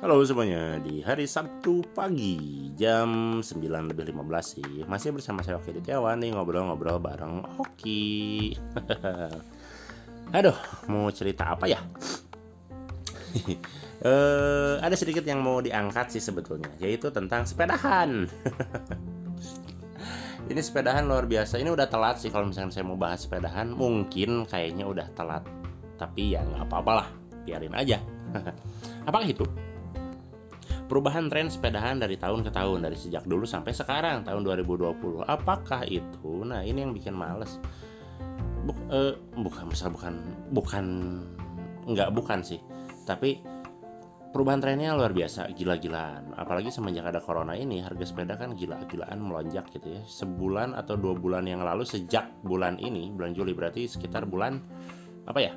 Halo semuanya, di hari Sabtu pagi jam 9:15 sih. Masih bersama saya Oki Ditewan nih, ngobrol-ngobrol bareng Oki. Aduh, mau cerita apa ya? Ada sedikit yang mau diangkat sih sebetulnya, yaitu tentang sepedahan. Ini sepedahan luar biasa, ini udah telat sih kalau misalnya saya mau bahas sepedahan. Mungkin kayaknya udah telat, tapi ya gak apa-apalah, biarin aja. Apakah itu? Perubahan tren sepedahan dari tahun ke tahun, dari sejak dulu sampai sekarang tahun 2020. Apakah itu? Nah, ini yang bikin males. Bukan sih. Tapi perubahan trennya luar biasa, gila-gilaan. Apalagi semenjak ada corona ini, harga sepeda kan gila-gilaan melonjak gitu ya. Sebulan atau 2 bulan yang lalu, sejak bulan ini, bulan Juli berarti sekitar bulan apa ya?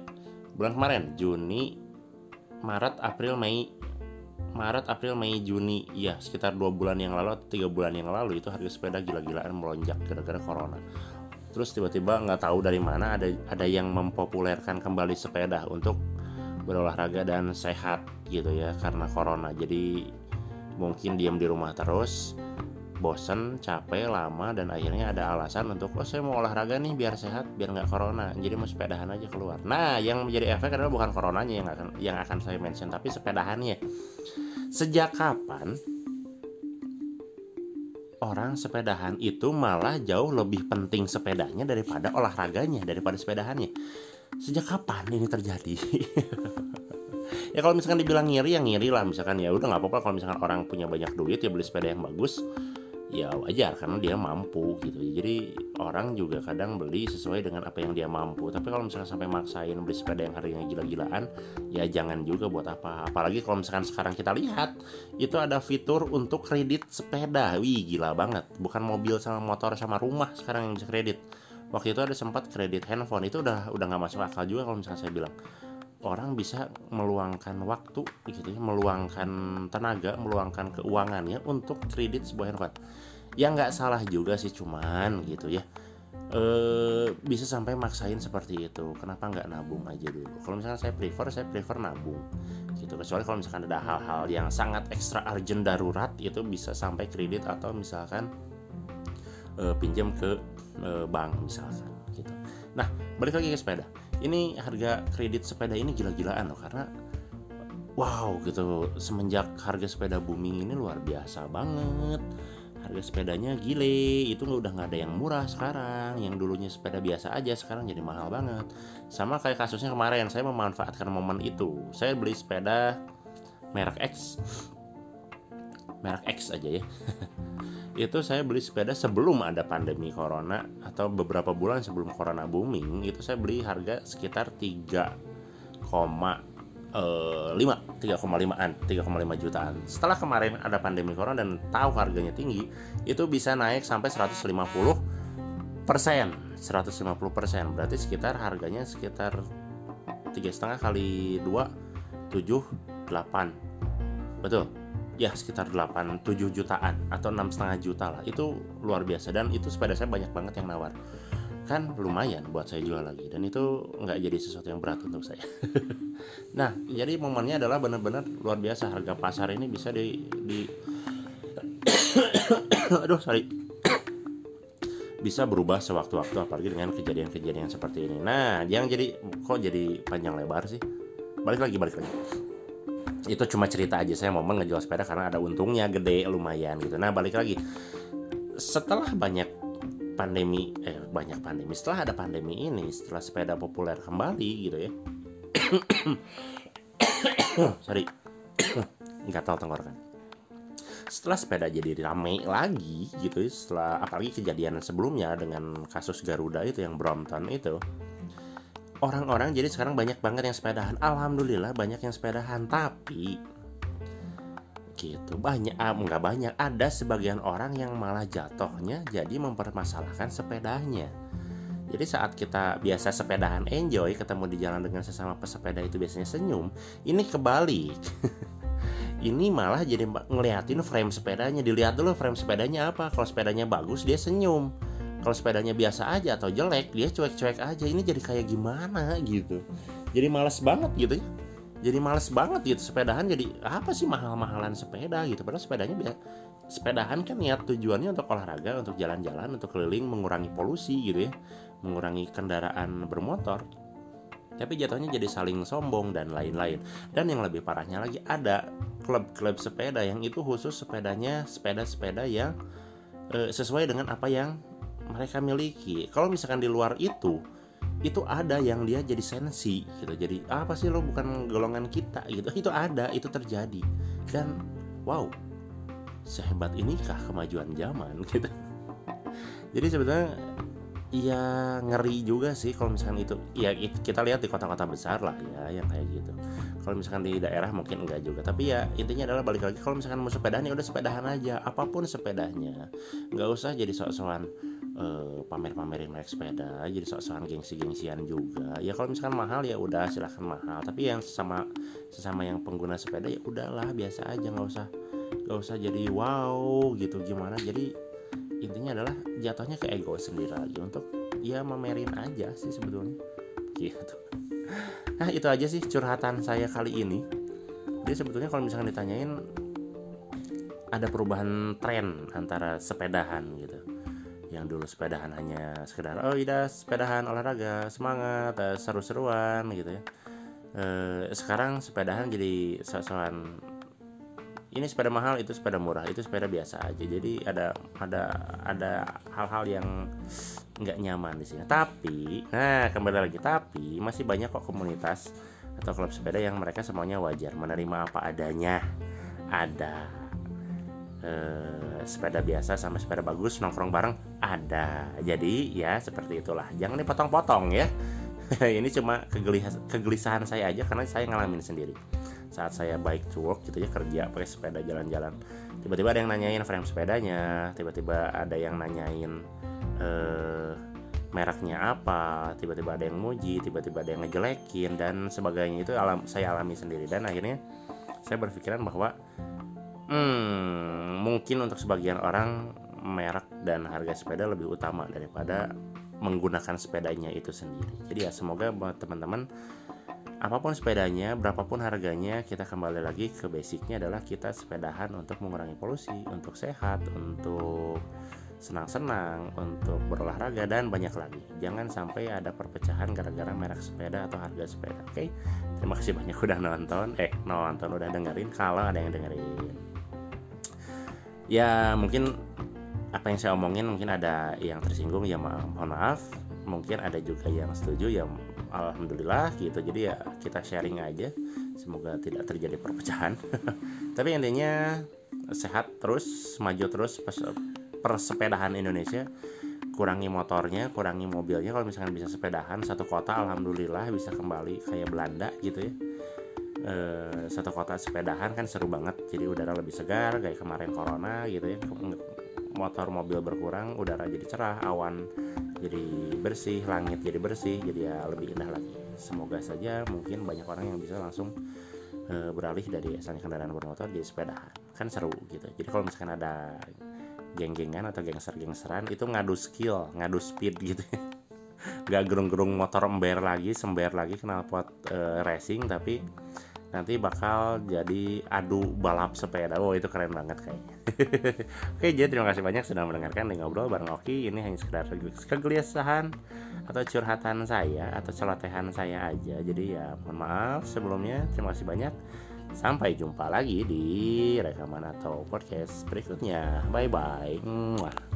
Bulan kemarin, Juni, Maret, April, Mei. Maret, April, Mei, Juni, ya sekitar 2 bulan yang lalu atau 3 bulan yang lalu itu harga sepeda gila-gilaan melonjak gara-gara corona. Terus tiba-tiba nggak tahu dari mana ada yang mempopulerkan kembali sepeda untuk berolahraga dan sehat gitu ya karena corona. Jadi mungkin diam di rumah terus, bosen, capek, lama, dan akhirnya ada alasan untuk saya mau olahraga nih biar sehat, biar nggak corona. Jadi mau sepedahan aja keluar. Nah, yang menjadi efek adalah bukan coronanya yang akan saya mention, tapi sepedahannya. Sejak kapan orang sepedahan itu malah jauh lebih penting sepedanya daripada olahraganya, daripada sepedahannya? Sejak kapan ini terjadi? Ya kalau misalkan dibilang ngiri, ya ngiri lah. Misalkan ya udah nggak apa-apa kalau misalkan orang punya banyak duit ya beli sepeda yang bagus, ya wajar karena dia mampu gitu. Jadi orang juga kadang beli sesuai dengan apa yang dia mampu. Tapi kalau misalkan sampai maksain beli sepeda yang harganya gila-gilaan, ya jangan juga buat apa. Apalagi kalau misalkan sekarang kita lihat itu ada fitur untuk kredit sepeda. Wih, gila banget. Bukan mobil sama motor sama rumah sekarang yang bisa kredit. Waktu itu ada sempat kredit handphone, itu udah nggak masuk akal juga kalau misalkan saya bilang. Orang bisa meluangkan waktu gitu ya, meluangkan tenaga, meluangkan keuangannya untuk kredit sebuah handphone. Ya nggak salah juga sih, cuman gitu ya bisa sampai maksain seperti itu. Kenapa nggak nabung aja dulu? Kalau misalkan saya prefer nabung gitu. Kecuali kalau misalkan ada hal-hal yang sangat ekstra urgent darurat, itu bisa sampai kredit atau misalkan pinjam ke bank misalkan gitu. Nah, balik lagi ke sepeda. Ini harga kredit sepeda ini gila-gilaan loh, karena wow gitu, semenjak harga sepeda booming ini luar biasa banget. Harga sepedanya gile, itu udah nggak ada yang murah sekarang. Yang dulunya sepeda biasa aja sekarang jadi mahal banget. Sama kayak kasusnya kemarin, saya memanfaatkan momen itu. Saya beli sepeda merek X aja ya. Itu saya beli sepeda sebelum ada pandemi corona, atau beberapa bulan sebelum corona booming. Itu saya beli harga sekitar 3,5 jutaan. Setelah kemarin ada pandemi corona dan tahu harganya tinggi, itu bisa naik sampai 150%. Berarti sekitar harganya sekitar 3,5 kali 2, 7, 8. Betul? Ya sekitar 7 jutaan atau 6,5 juta lah. Itu luar biasa, dan itu sepeda saya banyak banget yang nawar. Kan lumayan buat saya jual lagi, dan itu nggak jadi sesuatu yang berat untuk saya. Nah, jadi momennya adalah benar-benar luar biasa. Harga pasar ini bisa bisa berubah sewaktu-waktu, apalagi dengan kejadian-kejadian seperti ini. Nah, yang jadi kok jadi panjang lebar sih. Balik lagi. Itu cuma cerita aja, saya momen ngejual sepeda karena ada untungnya gede, lumayan gitu. Nah, balik lagi. Setelah setelah ada pandemi ini, setelah sepeda populer kembali gitu ya. Nggak tahu tenggorokan. Setelah sepeda jadi ramai lagi gitu ya, setelah apalagi kejadian sebelumnya dengan kasus Garuda itu yang Brompton itu. Orang-orang jadi sekarang banyak banget yang sepedahan. Alhamdulillah banyak yang sepedahan, tapi gitu ada sebagian orang yang malah jatuhnya jadi mempermasalahkan sepedanya. Jadi saat kita biasa sepedahan enjoy, ketemu di jalan dengan sesama pesepeda itu biasanya senyum, ini kebalik. Ini malah jadi ngeliatin frame sepedanya. Dilihat dulu frame sepedanya apa. Kalau sepedanya bagus dia senyum. Kalau sepedanya biasa aja atau jelek, dia cuek-cuek aja. Ini jadi kayak gimana gitu. Jadi malas banget gitu ya. jadi males banget gitu sepedahan. Jadi apa sih mahal-mahalan sepeda gitu, padahal sepedanya sepedahan kan niat tujuannya untuk olahraga, untuk jalan-jalan, untuk keliling, mengurangi polusi gitu ya, mengurangi kendaraan bermotor. Tapi jatuhnya jadi saling sombong dan lain-lain. Dan yang lebih parahnya lagi, ada klub-klub sepeda yang itu khusus sepedanya sepeda-sepeda yang sesuai dengan apa yang mereka miliki. Kalau misalkan di luar itu ada yang dia jadi sensi gitu. Jadi apa sih, lo bukan golongan kita gitu. Itu ada, itu terjadi. Dan wow, sehebat inikah kemajuan zaman gitu. Jadi sebetulnya ya ngeri juga sih kalau misalkan itu. Ya kita lihat di kota-kota besar lah ya yang kayak gitu. Kalau misalkan di daerah mungkin enggak juga. Tapi ya intinya adalah balik lagi, kalau misalkan mau sepedahan ya udah sepedahan aja, apapun sepedanya. Enggak usah jadi sok-sokan pamer-pamerin naik sepeda, jadi sok-sokan gengsi-gengsian juga. Ya kalau misalkan mahal ya udah silahkan mahal. Tapi yang sesama yang pengguna sepeda ya udahlah biasa aja, nggak usah jadi wow gitu gimana. Jadi intinya adalah jatuhnya ke ego sendiri lagi untuk ya memerin aja sih sebetulnya gitu. Nah itu aja sih curhatan saya kali ini. Jadi sebetulnya kalau misalkan ditanyain ada perubahan tren antara sepedahan gitu, yang dulu sepedahan hanya sekedar oh iya sepedahan olahraga semangat seru-seruan gitu ya, sekarang sepedahan jadi sosokan ini sepeda mahal, itu sepeda murah, itu sepeda biasa aja. Jadi ada hal-hal yang nggak nyaman di sini. Tapi, nah kembali lagi, tapi masih banyak kok komunitas atau klub sepeda yang mereka semuanya wajar menerima apa adanya. Ada sepeda biasa sama sepeda bagus, nongkrong bareng ada. Jadi ya seperti itulah. Jangan dipotong-potong ya. Ini cuma kegelisahan saya aja karena saya ngalamin sendiri. Saat saya bike to work gitu ya, kerja pakai sepeda jalan-jalan, tiba-tiba ada yang nanyain frame sepedanya, tiba-tiba ada yang nanyain mereknya apa, tiba-tiba ada yang muji, tiba-tiba ada yang ngejelekin dan sebagainya. Itu saya alami sendiri dan akhirnya saya berpikiran bahwa mungkin untuk sebagian orang merek dan harga sepeda lebih utama daripada menggunakan sepedanya itu sendiri. Jadi ya semoga buat teman-teman, apapun sepedanya, berapapun harganya, kita kembali lagi ke basicnya adalah kita sepedahan untuk mengurangi polusi, untuk sehat, untuk senang-senang, untuk berolahraga, dan banyak lagi. Jangan sampai ada perpecahan gara-gara merek sepeda atau harga sepeda, oke? Terima kasih banyak udah udah dengerin, kalau ada yang dengerin. Ya, mungkin apa yang saya omongin, mungkin ada yang tersinggung, ya mohon maaf. Mungkin ada juga yang setuju, ya alhamdulillah gitu. Jadi ya kita sharing aja, semoga tidak terjadi perpecahan. Tapi intinya sehat terus, maju terus persepedahan Indonesia. Kurangi motornya, kurangi mobilnya. Kalau misalkan bisa sepedahan satu kota, alhamdulillah bisa kembali kayak Belanda gitu ya. Satu kota sepedahan kan seru banget. Jadi udara lebih segar kayak kemarin corona gitu ya. Motor mobil berkurang, udara jadi cerah, awan jadi bersih, langit jadi bersih, jadi ya lebih indah lagi. Semoga saja mungkin banyak orang yang bisa langsung beralih dari asalnya kendaraan bermotor jadi sepedahan, kan seru gitu. Jadi kalau misalkan ada geng-gengan atau gengser-gengseran itu ngadu skill, ngadu speed gitu ya. Gak gerung-gerung motor sember lagi knalpot racing, tapi nanti bakal jadi adu balap sepeda. Wow, itu keren banget kayaknya. Oke, jadi terima kasih banyak sudah mendengarkan di Ngobrol Bareng Oki. Ini hanya sekedar kegelisahan atau curhatan saya atau celotehan saya aja. Jadi ya mohon maaf sebelumnya. Terima kasih banyak. Sampai jumpa lagi di rekaman atau podcast berikutnya. Bye-bye.